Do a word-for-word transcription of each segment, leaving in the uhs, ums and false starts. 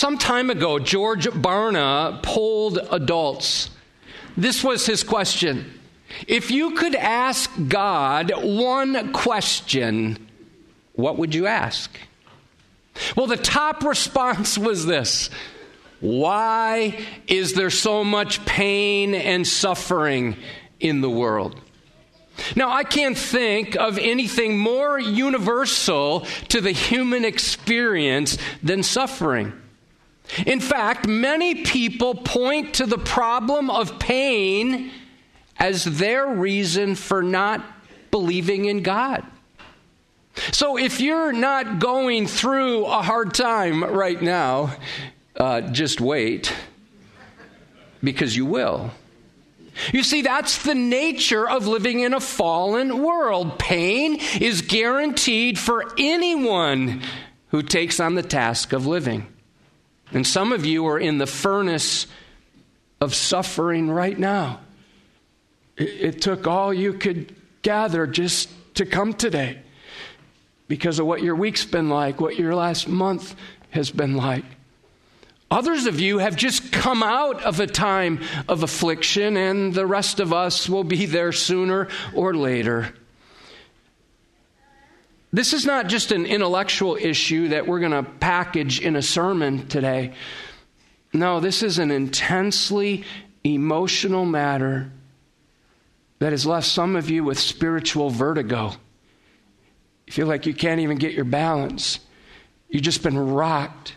Some time ago, George Barna polled adults. This was his question. If you could ask God one question, what would you ask? Well, the top response was this. Why is there so much pain and suffering in the world? Now, I can't think of anything more universal to the human experience than suffering. In fact, many people point to the problem of pain as their reason for not believing in God. So if you're not going through a hard time right now, uh, just wait, because you will. You see, that's the nature of living in a fallen world. Pain is guaranteed for anyone who takes on the task of living. And some of you are in the furnace of suffering right now. It took all you could gather just to come today because of what your week's been like, what your last month has been like. Others of you have just come out of a time of affliction, and the rest of us will be there sooner or later. This is not just an intellectual issue that we're going to package in a sermon today. No, this is an intensely emotional matter that has left some of you with spiritual vertigo. You feel like you can't even get your balance. You've just been rocked.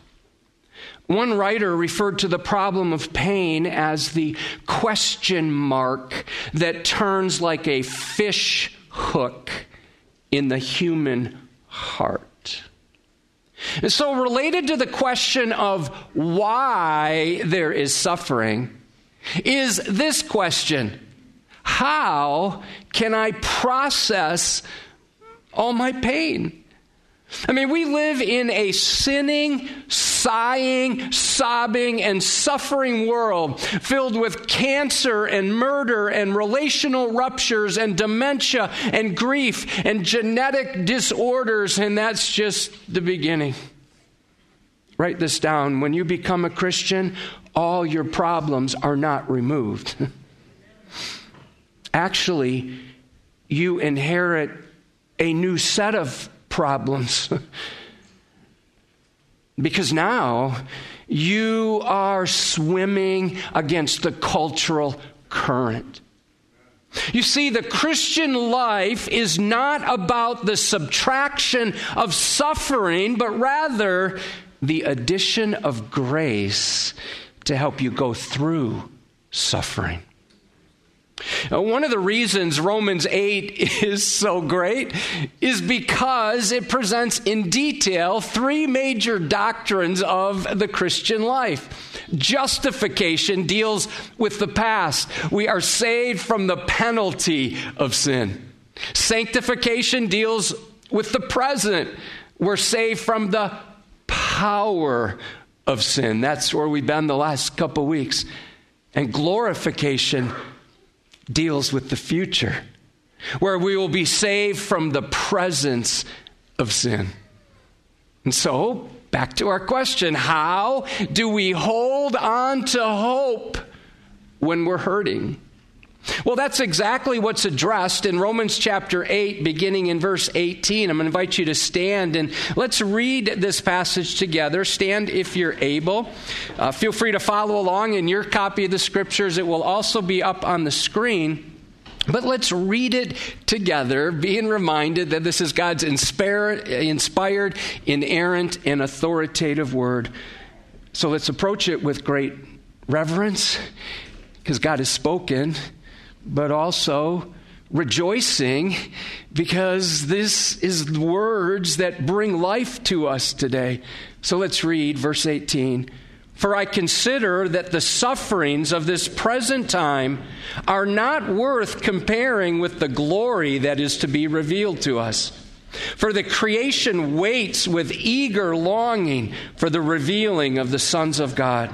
One writer referred to the problem of pain as the question mark that turns like a fish hook in the human heart. And so, related to the question of why there is suffering, is this question: how can I process all my pain? I mean, we live in a sinning, sighing, sobbing, and suffering world filled with cancer and murder and relational ruptures and dementia and grief and genetic disorders, and that's just the beginning. Write this down. When you become a Christian, all your problems are not removed. Actually, you inherit a new set of problems. Because now you are swimming against the cultural current. You see, the Christian life is not about the subtraction of suffering, but rather the addition of grace to help you go through suffering. Now, one of the reasons Romans eight is so great is because it presents in detail three major doctrines of the Christian life. Justification deals with the past. We are saved from the penalty of sin. Sanctification deals with the present. We're saved from the power of sin. That's where we've been the last couple weeks. And glorification deals with the future, where we will be saved from the presence of sin. And so, back to our question, how do we hold on to hope when we're hurting? Well, that's exactly what's addressed in Romans chapter eight, beginning in verse eighteen. I'm going to invite you to stand, and let's read this passage together. Stand if you're able. Uh, feel free to follow along in your copy of the Scriptures. It will also be up on the screen. But let's read it together, being reminded that this is God's inspired, inspired, inerrant, and authoritative word. So let's approach it with great reverence, because God has spoken, but also rejoicing because this is words that bring life to us today. So let's read verse eighteen. For I consider that the sufferings of this present time are not worth comparing with the glory that is to be revealed to us. For the creation waits with eager longing for the revealing of the sons of God.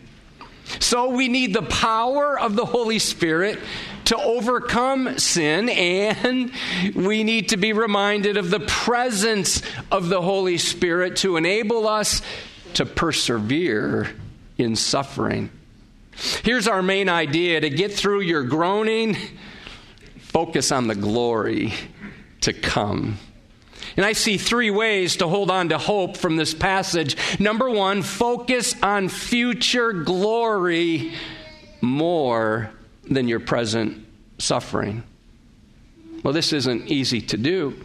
So we need the power of the Holy Spirit to overcome sin, and we need to be reminded of the presence of the Holy Spirit to enable us to persevere in suffering. Here's our main idea: to get through your groaning, focus on the glory to come. And I see three ways to hold on to hope from this passage. Number one, focus on future glory more than your present suffering. Well, this isn't easy to do.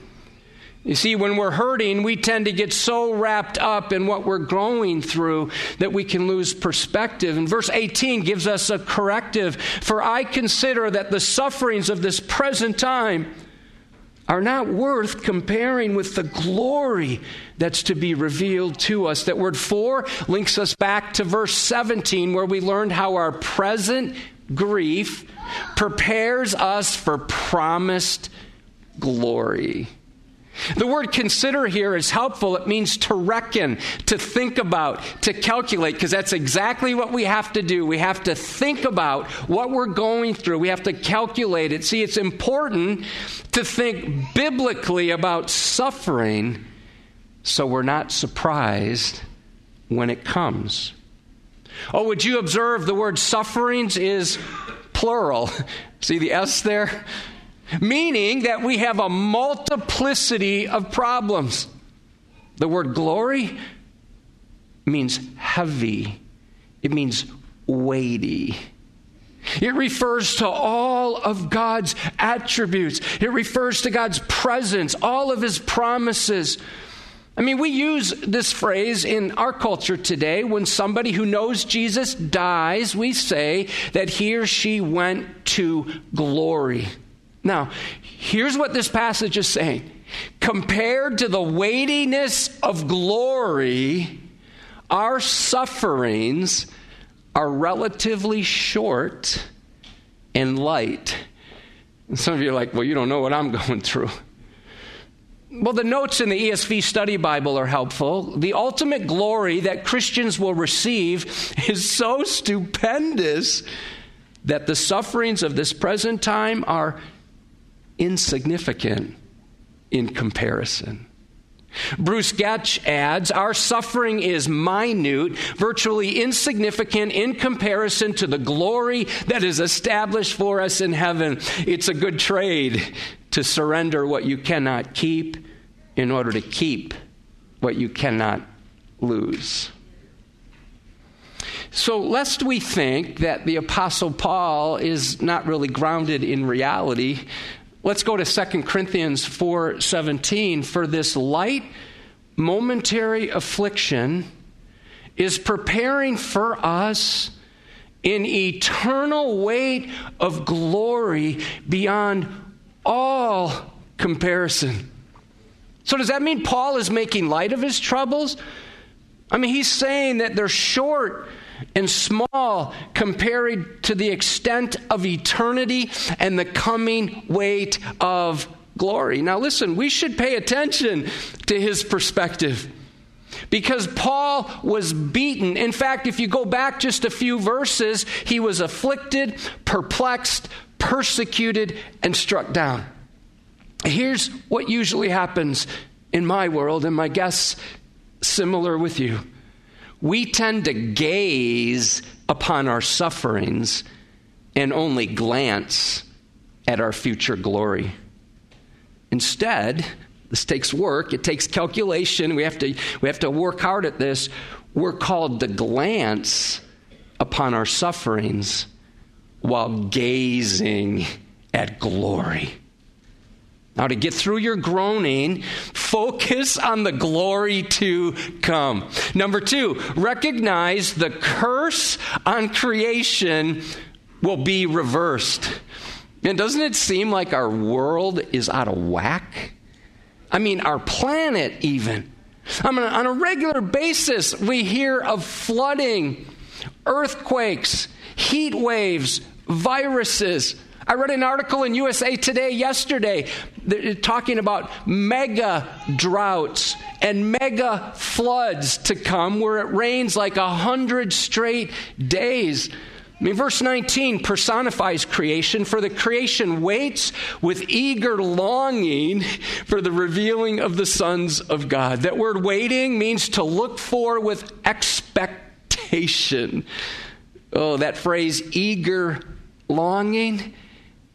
You see, when we're hurting, we tend to get so wrapped up in what we're going through that we can lose perspective. And verse eighteen gives us a corrective. For I consider that the sufferings of this present time are not worth comparing with the glory that's to be revealed to us. That word for links us back to verse seventeen, where we learned how our present grief prepares us for promised glory. The word consider here is helpful. It means to reckon, to think about, to calculate, because that's exactly what we have to do. We have to think about what we're going through. We have to calculate it. See, it's important to think biblically about suffering so we're not surprised when it comes. Oh, would you observe the word sufferings is plural? See the S there? Meaning that we have a multiplicity of problems. The word glory means heavy. It means weighty. It refers to all of God's attributes. It refers to God's presence, all of his promises. I mean, we use this phrase in our culture today. When somebody who knows Jesus dies, we say that he or she went to glory. Now, here's what this passage is saying. Compared to the weightiness of glory, our sufferings are relatively short and light. And some of you are like, well, you don't know what I'm going through. Well, the notes in the E S V study Bible are helpful. The ultimate glory that Christians will receive is so stupendous that the sufferings of this present time are insignificant in comparison. Bruce Getch adds, our suffering is minute, virtually insignificant in comparison to the glory that is established for us in heaven. It's a good trade to surrender what you cannot keep in order to keep what you cannot lose. So lest we think that the Apostle Paul is not really grounded in reality, let's go to Second Corinthians four seventeen. For this light, momentary affliction is preparing for us an eternal weight of glory beyond all comparison. So does that mean Paul is making light of his troubles? I mean, he's saying that they're short and small compared to the extent of eternity and the coming weight of glory. Now listen, we should pay attention to his perspective, because Paul was beaten. In fact, if you go back just a few verses, he was afflicted, perplexed, persecuted, and struck down. Here's what usually happens in my world, and my guess similar with you. We tend to gaze upon our sufferings and only glance at our future glory. Instead, This takes work. It takes calculation. We have to, we have to work hard at this. We're called to glance upon our sufferings while gazing at glory. Now, to get through your groaning, focus on the glory to come. Number two, recognize the curse on creation will be reversed. And doesn't it seem like our world is out of whack? I mean, our planet even. I mean, on a regular basis, we hear of flooding, earthquakes, heat waves, viruses. I read an article in U S A Today yesterday talking about mega droughts and mega floods to come where it rains like a hundred straight days. I mean, verse nineteen personifies creation. For the creation waits with eager longing for the revealing of the sons of God. That word waiting means to look for with expectation. Oh, that phrase, eager longing,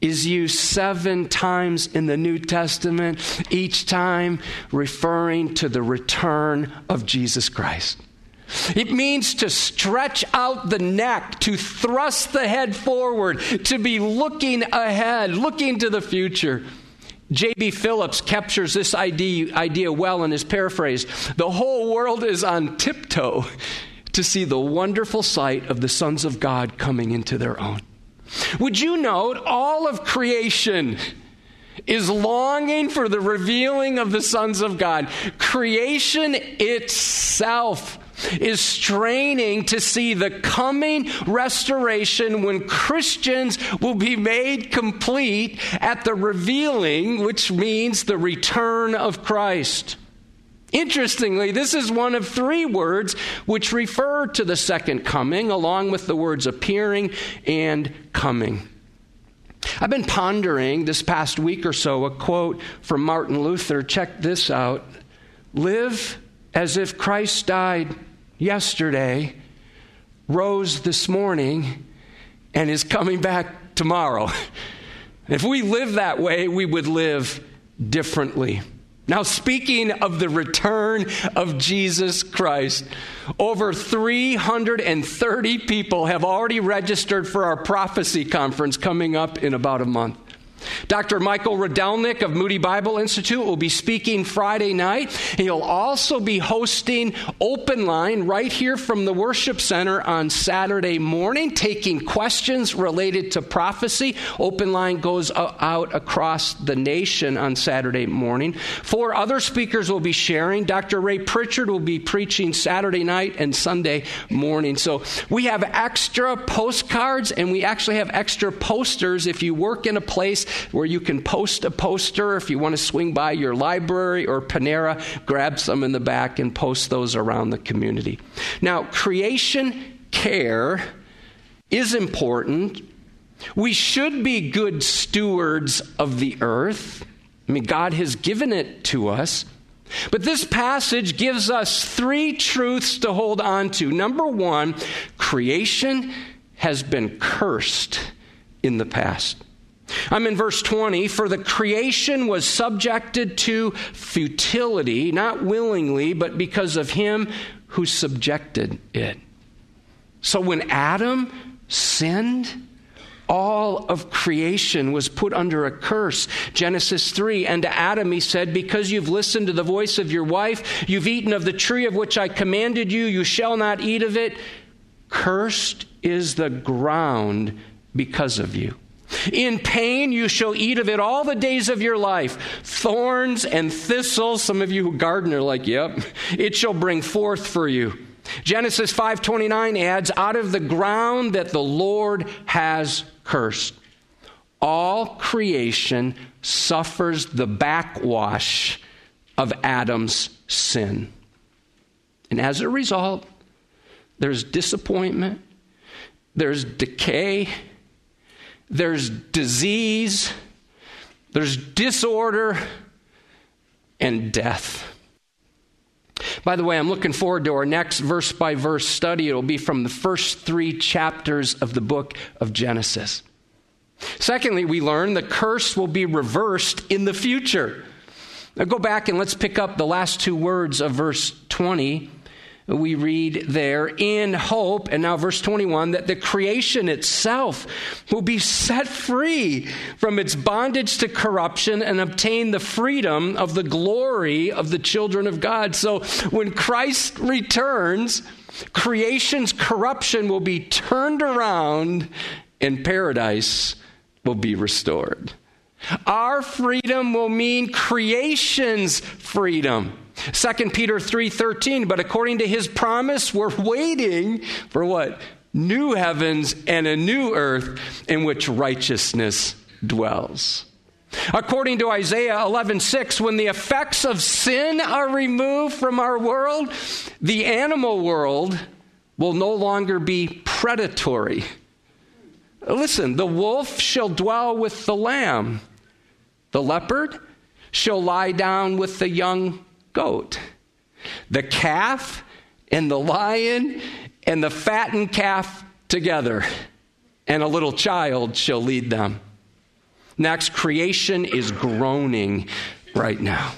is used seven times in the New Testament, each time referring to the return of Jesus Christ. It means to stretch out the neck, to thrust the head forward, to be looking ahead, looking to the future. J B. Phillips captures this idea, idea well in his paraphrase. The whole world is on tiptoe to see the wonderful sight of the sons of God coming into their own. Would you note all of creation is longing for the revealing of the sons of God? Creation itself is straining to see the coming restoration when Christians will be made complete at the revealing, which means the return of Christ. Interestingly, this is one of three words which refer to the second coming, along with the words appearing and coming. I've been pondering this past week or so a quote from Martin Luther. Check this out. Live as if Christ died yesterday, rose this morning, and is coming back tomorrow. If we live that way, we would live differently. Now, speaking of the return of Jesus Christ, over three hundred thirty people have already registered for our prophecy conference coming up in about a month. Doctor Michael Rodelnick of Moody Bible Institute will be speaking Friday night, and he'll also be hosting Open Line right here from the Worship Center on Saturday morning, taking questions related to prophecy. Open Line goes out across the nation on Saturday morning. Four other speakers will be sharing. Doctor Ray Pritchard will be preaching Saturday night and Sunday morning. So we have extra postcards, and we actually have extra posters. If you work in a place where you can post a poster, if you want to swing by your library or Panera, grab some in the back and post those around the community. Now, creation care is important. We should be good stewards of the earth. I mean, God has given it to us. But this passage gives us three truths to hold on to. Number one, creation has been cursed in the past. I'm in verse twenty, for the creation was subjected to futility, not willingly, but because of him who subjected it. So when Adam sinned, all of creation was put under a curse. Genesis three, and to Adam he said, because you've listened to the voice of your wife, you've eaten of the tree of which I commanded you, you shall not eat of it. Cursed is the ground because of you. In pain you shall eat of it all the days of your life. Thorns and thistles, some of you who garden are like, yep, it shall bring forth for you. Genesis five twenty-nine adds, out of the ground that the Lord has cursed. All creation suffers the backwash of Adam's sin. And as a result, there's disappointment, there's decay, there's disease, there's disorder, and death. By the way, I'm looking forward to our next verse-by-verse study. It'll be from the first three chapters of the book of Genesis. Secondly, we learn the curse will be reversed in the future. Now go back and let's pick up the last two words of verse twenty. We read there, in hope, and now verse twenty-one, that the creation itself will be set free from its bondage to corruption and obtain the freedom of the glory of the children of God. So when Christ returns, creation's corruption will be turned around and paradise will be restored. Our freedom will mean creation's freedom. Second Peter three thirteen, but according to his promise, we're waiting for what? New heavens and a new earth in which righteousness dwells. According to Isaiah eleven six, when the effects of sin are removed from our world, the animal world will no longer be predatory. Listen, the wolf shall dwell with the lamb. The leopard shall lie down with the young goat. The calf and the lion and the fattened calf together, and a little child shall lead them. Next, creation is groaning right now.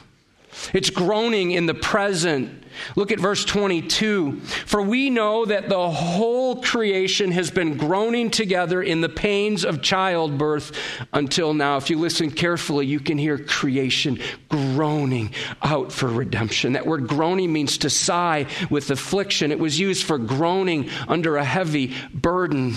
It's groaning in the present. Look at verse twenty-two. For we know that the whole creation has been groaning together in the pains of childbirth until now. If you listen carefully, you can hear creation groaning out for redemption. That word groaning means to sigh with affliction. It was used for groaning under a heavy burden.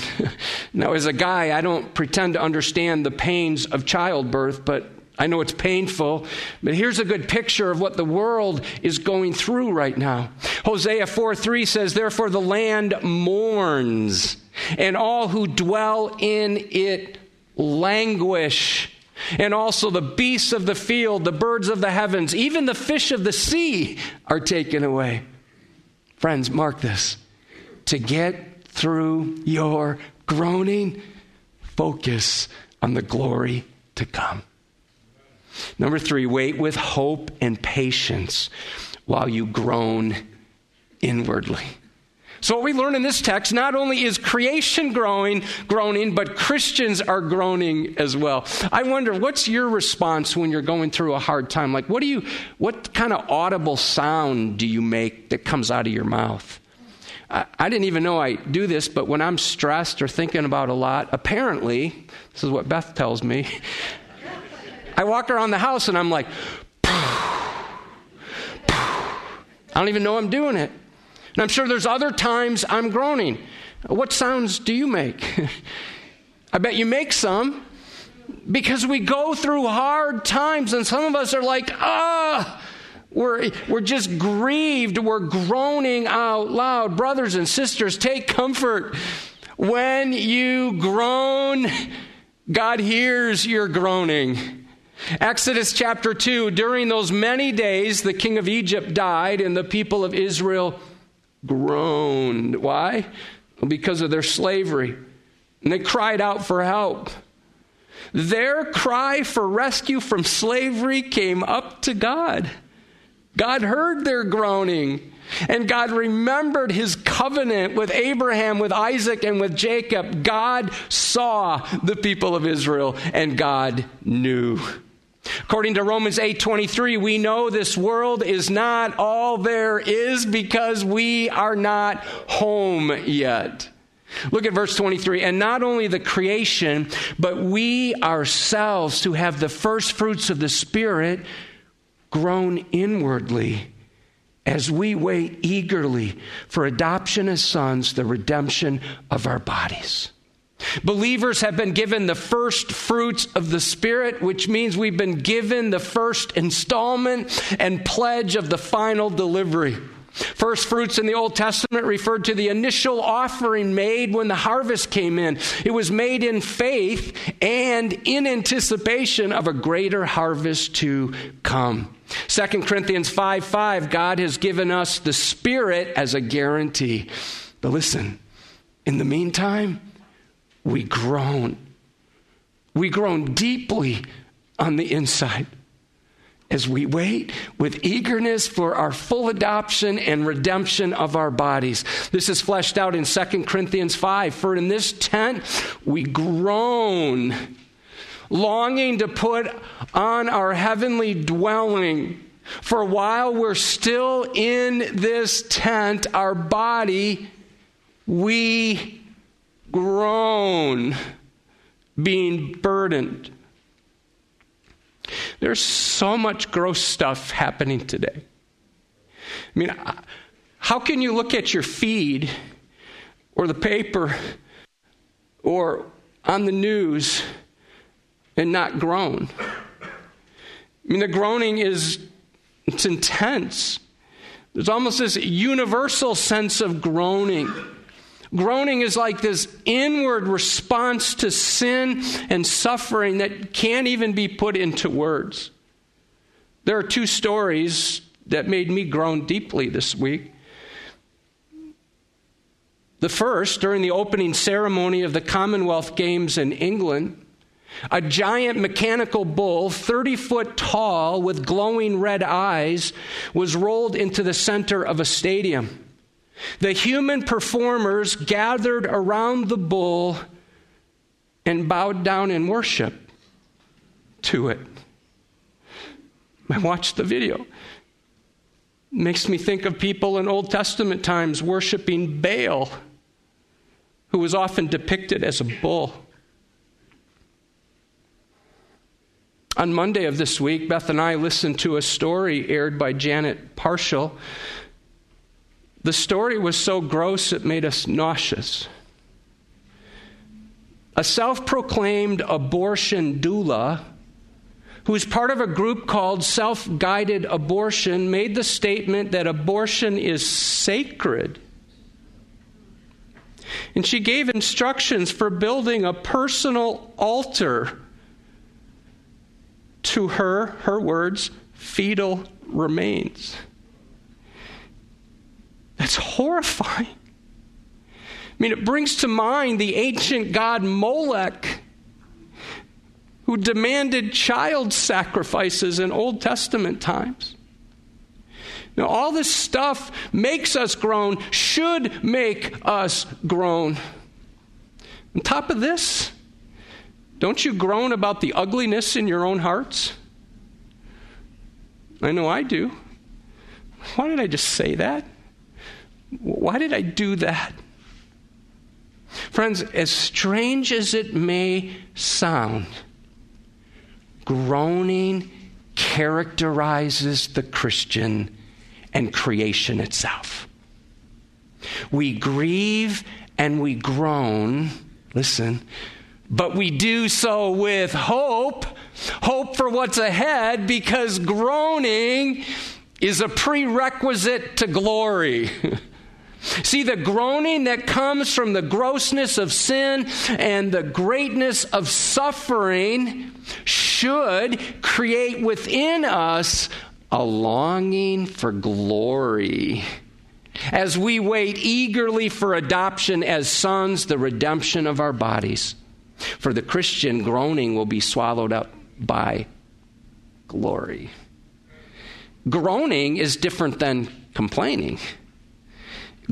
Now, as a guy, I don't pretend to understand the pains of childbirth, but I know it's painful, but here's a good picture of what the world is going through right now. Hosea four three says, therefore the land mourns, and all who dwell in it languish. And also the beasts of the field, the birds of the heavens, even the fish of the sea are taken away. Friends, mark this. To get through your groaning, focus on the glory to come. Number three, wait with hope and patience while you groan inwardly. So what we learn in this text, not only is creation growing, groaning, but Christians are groaning as well. I wonder, what's your response when you're going through a hard time? Like, what do you, what kind of audible sound do you make that comes out of your mouth? I, I didn't even know I do this, but when I'm stressed or thinking about a lot, apparently, this is what Beth tells me, I walk around the house and I'm like, poof, poof. I don't even know I'm doing it. And I'm sure there's other times I'm groaning. What sounds do you make? I bet you make some, because we go through hard times and some of us are like, ah, we're, we're just grieved. We're groaning out loud. Brothers and sisters, take comfort. When you groan, God hears your groaning. Exodus chapter two, during those many days, the king of Egypt died and the people of Israel groaned. Why? Well, because of their slavery. And they cried out for help. Their cry for rescue from slavery came up to God. God heard their groaning, and God remembered his covenant with Abraham, with Isaac, and with Jacob. God saw the people of Israel, and God knew. According to Romans eight twenty-three, we know this world is not all there is because we are not home yet. Look at verse twenty-three. And not only the creation, but we ourselves who have the first fruits of the Spirit groan inwardly as we wait eagerly for adoption as sons, the redemption of our bodies. Believers have been given the first fruits of the Spirit, which means we've been given the first installment and pledge of the final delivery. First fruits in the Old Testament referred to the initial offering made when the harvest came in. It was made in faith and in anticipation of a greater harvest to come. Second Corinthians five five, God has given us the Spirit as a guarantee. But listen, in the meantime, we groan. We groan deeply on the inside as we wait with eagerness for our full adoption and redemption of our bodies. This is fleshed out in Second Corinthians five. For in this tent we groan, longing to put on our heavenly dwelling. For while we're still in this tent, our body, we groan, being burdened. There's so much gross stuff happening today. I mean, how can you look at your feed or the paper or on the news and not groan? I mean, the groaning is, it's intense. There's almost this universal sense of groaning. Groaning is like this inward response to sin and suffering that can't even be put into words. There are two stories that made me groan deeply this week. The first, during the opening ceremony of the Commonwealth Games in England, a giant mechanical bull, thirty foot tall with glowing red eyes, was rolled into the center of a stadium. The human performers gathered around the bull and bowed down in worship to it. I watched the video. It makes me think of people in Old Testament times worshiping Baal, who was often depicted as a bull. On Monday of this week, Beth and I listened to a story aired by Janet Parshall. The story was so gross it made us nauseous. A self-proclaimed abortion doula, who is part of a group called Self-Guided Abortion, made the statement that abortion is sacred. And she gave instructions for building a personal altar to her, her words, fetal remains. That's horrifying. I mean, it brings to mind the ancient god Molech, who demanded child sacrifices in Old Testament times. Now, all this stuff makes us groan, should make us groan. On top of this, don't you groan about the ugliness in your own hearts? I know I do. Why did I just say that? Why did I do that? Friends, as strange as it may sound, groaning characterizes the Christian and creation itself. We grieve and we groan, listen, but we do so with hope, hope for what's ahead, because groaning is a prerequisite to glory. See, the groaning that comes from the grossness of sin and the greatness of suffering should create within us a longing for glory as we wait eagerly for adoption as sons, the redemption of our bodies. For the Christian, groaning will be swallowed up by glory. Groaning is different than complaining.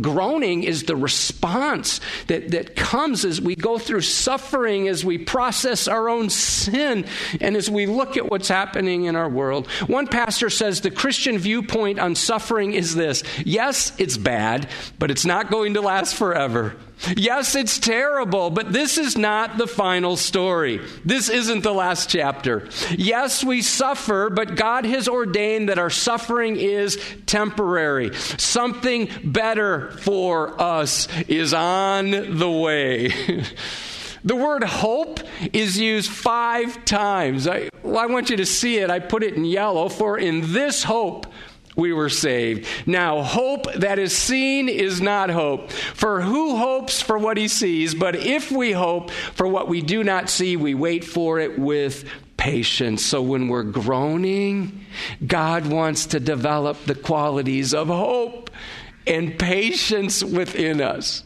Groaning is the response that, that comes as we go through suffering, as we process our own sin, and as we look at what's happening in our world. One pastor says the Christian viewpoint on suffering is this: yes, it's bad, but it's not going to last forever. Yes, it's terrible, but this is not the final story. This isn't the last chapter. Yes, we suffer, but God has ordained that our suffering is temporary. Something better for us is on the way. The word hope is used five times. I, well, I want you to see it. I put it in yellow. For in this hope we were saved. Now, hope that is seen is not hope. For who hopes for what he sees? But if we hope for what we do not see, we wait for it with patience. So when we're groaning, God wants to develop the qualities of hope and patience within us.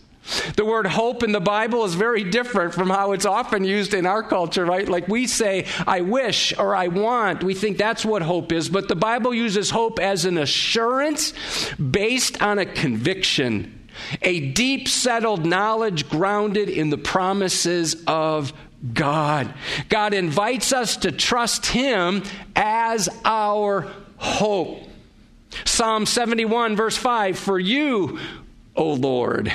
The word hope in the Bible is very different from how it's often used in our culture, right? Like we say, I wish or I want. We think that's what hope is. But the Bible uses hope as an assurance based on a conviction, A deep, settled knowledge grounded in the promises of God. God invites us to trust Him as our hope. Psalm seventy-one, verse five, for you, O Lord,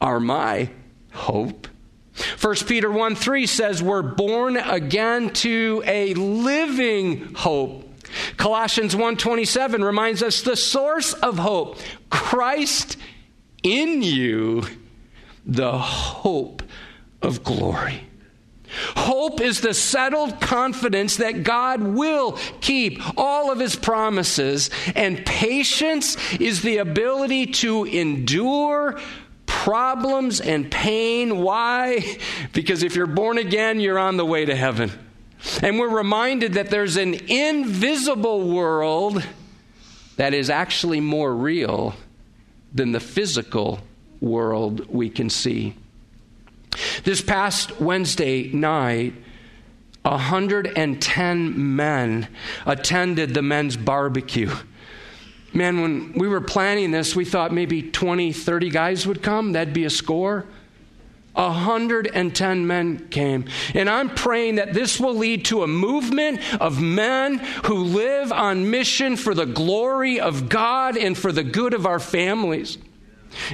are my hope. First Peter one three says we're born again to a living hope. Colossians one twenty-seven reminds us the source of hope, Christ in you, the hope of glory. Hope is the settled confidence that God will keep all of His promises, and patience is the ability to endure problems and pain. Why? Because if you're born again, you're on the way to heaven. And we're reminded that there's an invisible world that is actually more real than the physical world we can see. This past Wednesday night, one hundred ten men attended the men's barbecue. Man, when we were planning this, we thought maybe twenty, thirty guys would come. That'd be a score. one hundred ten men came. And I'm praying that this will lead to a movement of men who live on mission for the glory of God and for the good of our families.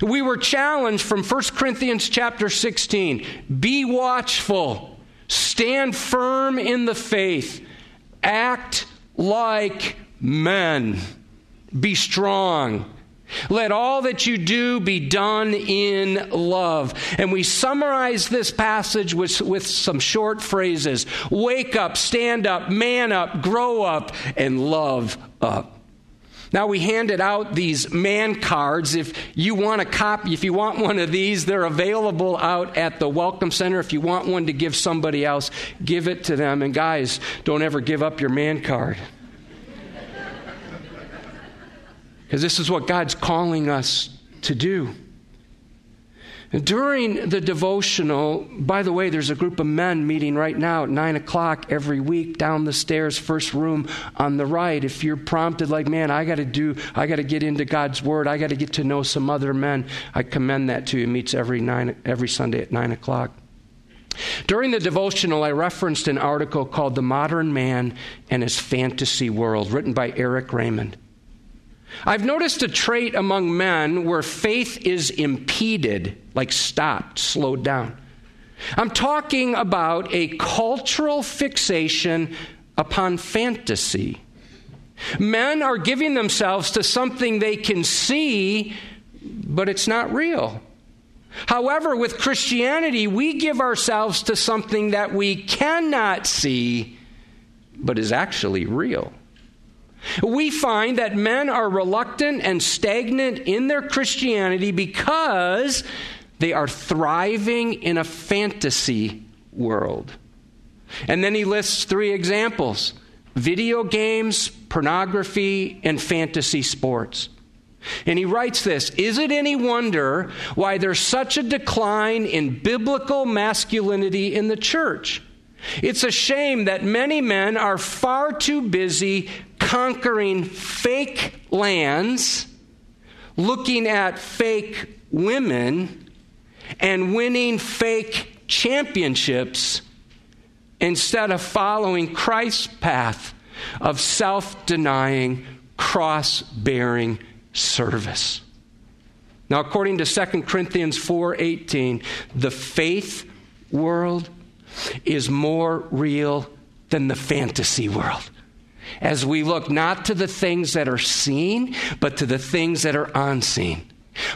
We were challenged from First Corinthians chapter sixteen. Be watchful. Stand firm in the faith. Act like men. Be strong. Let all that you do be done in love. And we summarize this passage with, with some short phrases. Wake up, stand up, man up, grow up, and love up. Now, we handed out these man cards. If you want a copy, if you want one of these, they're available out at the Welcome Center. If you want one to give somebody else, give it to them. And guys, don't ever give up your man card. Because this is what God's calling us to do. During the devotional, by the way, there's a group of men meeting right now at nine o'clock every week down the stairs, first room on the right. If you're prompted like, man, I got to do, I got to get into God's Word. I got to get to know some other men. I commend that to you. It meets every, nine, every Sunday at nine o'clock. During the devotional, I referenced an article called The Modern Man and His Fantasy World, written by Eric Raymond. I've noticed a trait among men where faith is impeded, like stopped, slowed down. I'm talking about a cultural fixation upon fantasy. Men are giving themselves to something they can see, but it's not real. However, with Christianity, we give ourselves to something that we cannot see, but is actually real. We find that men are reluctant and stagnant in their Christianity because they are thriving in a fantasy world. And then he lists three examples: video games, pornography, and fantasy sports. And he writes this, is it any wonder why there's such a decline in biblical masculinity in the church? It's a shame that many men are far too busy conquering fake lands, looking at fake women, and winning fake championships instead of following Christ's path of self-denying, cross-bearing service. Now, according to Second Corinthians four eighteen, the faith world is more real than the fantasy world, as we look not to the things that are seen, but to the things that are unseen.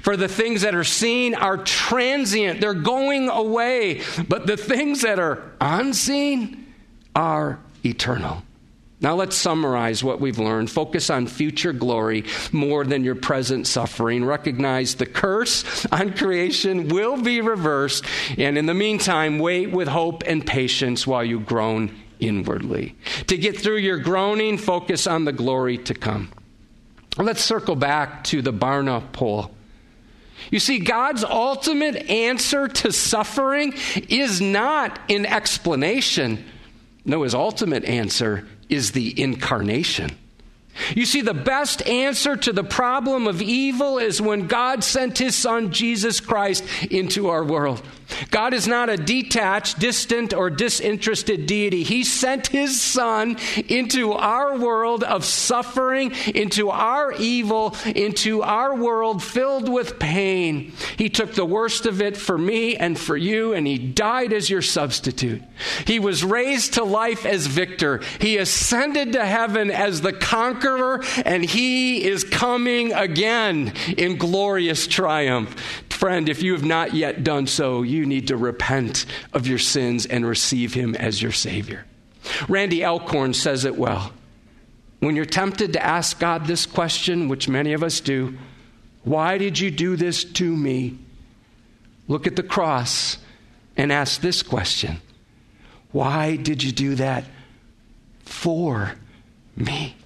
For the things that are seen are transient, they're going away, but the things that are unseen are eternal. Now let's summarize what we've learned. Focus on future glory more than your present suffering. Recognize the curse on creation will be reversed. And in the meantime, wait with hope and patience while you groan inwardly. To get through your groaning, focus on the glory to come. Let's circle back to the Barna poll. You see, God's ultimate answer to suffering is not an explanation. No, his ultimate answer is the incarnation. You see, the best answer to the problem of evil is when God sent his son, Jesus Christ, into our world. God is not a detached, distant, or disinterested deity. He sent his son into our world of suffering, into our evil, into our world filled with pain. He took the worst of it for me and for you, and he died as your substitute. He was raised to life as victor. He ascended to heaven as the conqueror. And he is coming again in glorious triumph. Friend, if you have not yet done so, you need to repent of your sins and receive him as your Savior. Randy Elkhorn says it well. When you're tempted to ask God this question, which many of us do, why did you do this to me? Look at the cross and ask this question. Why did you do that for me?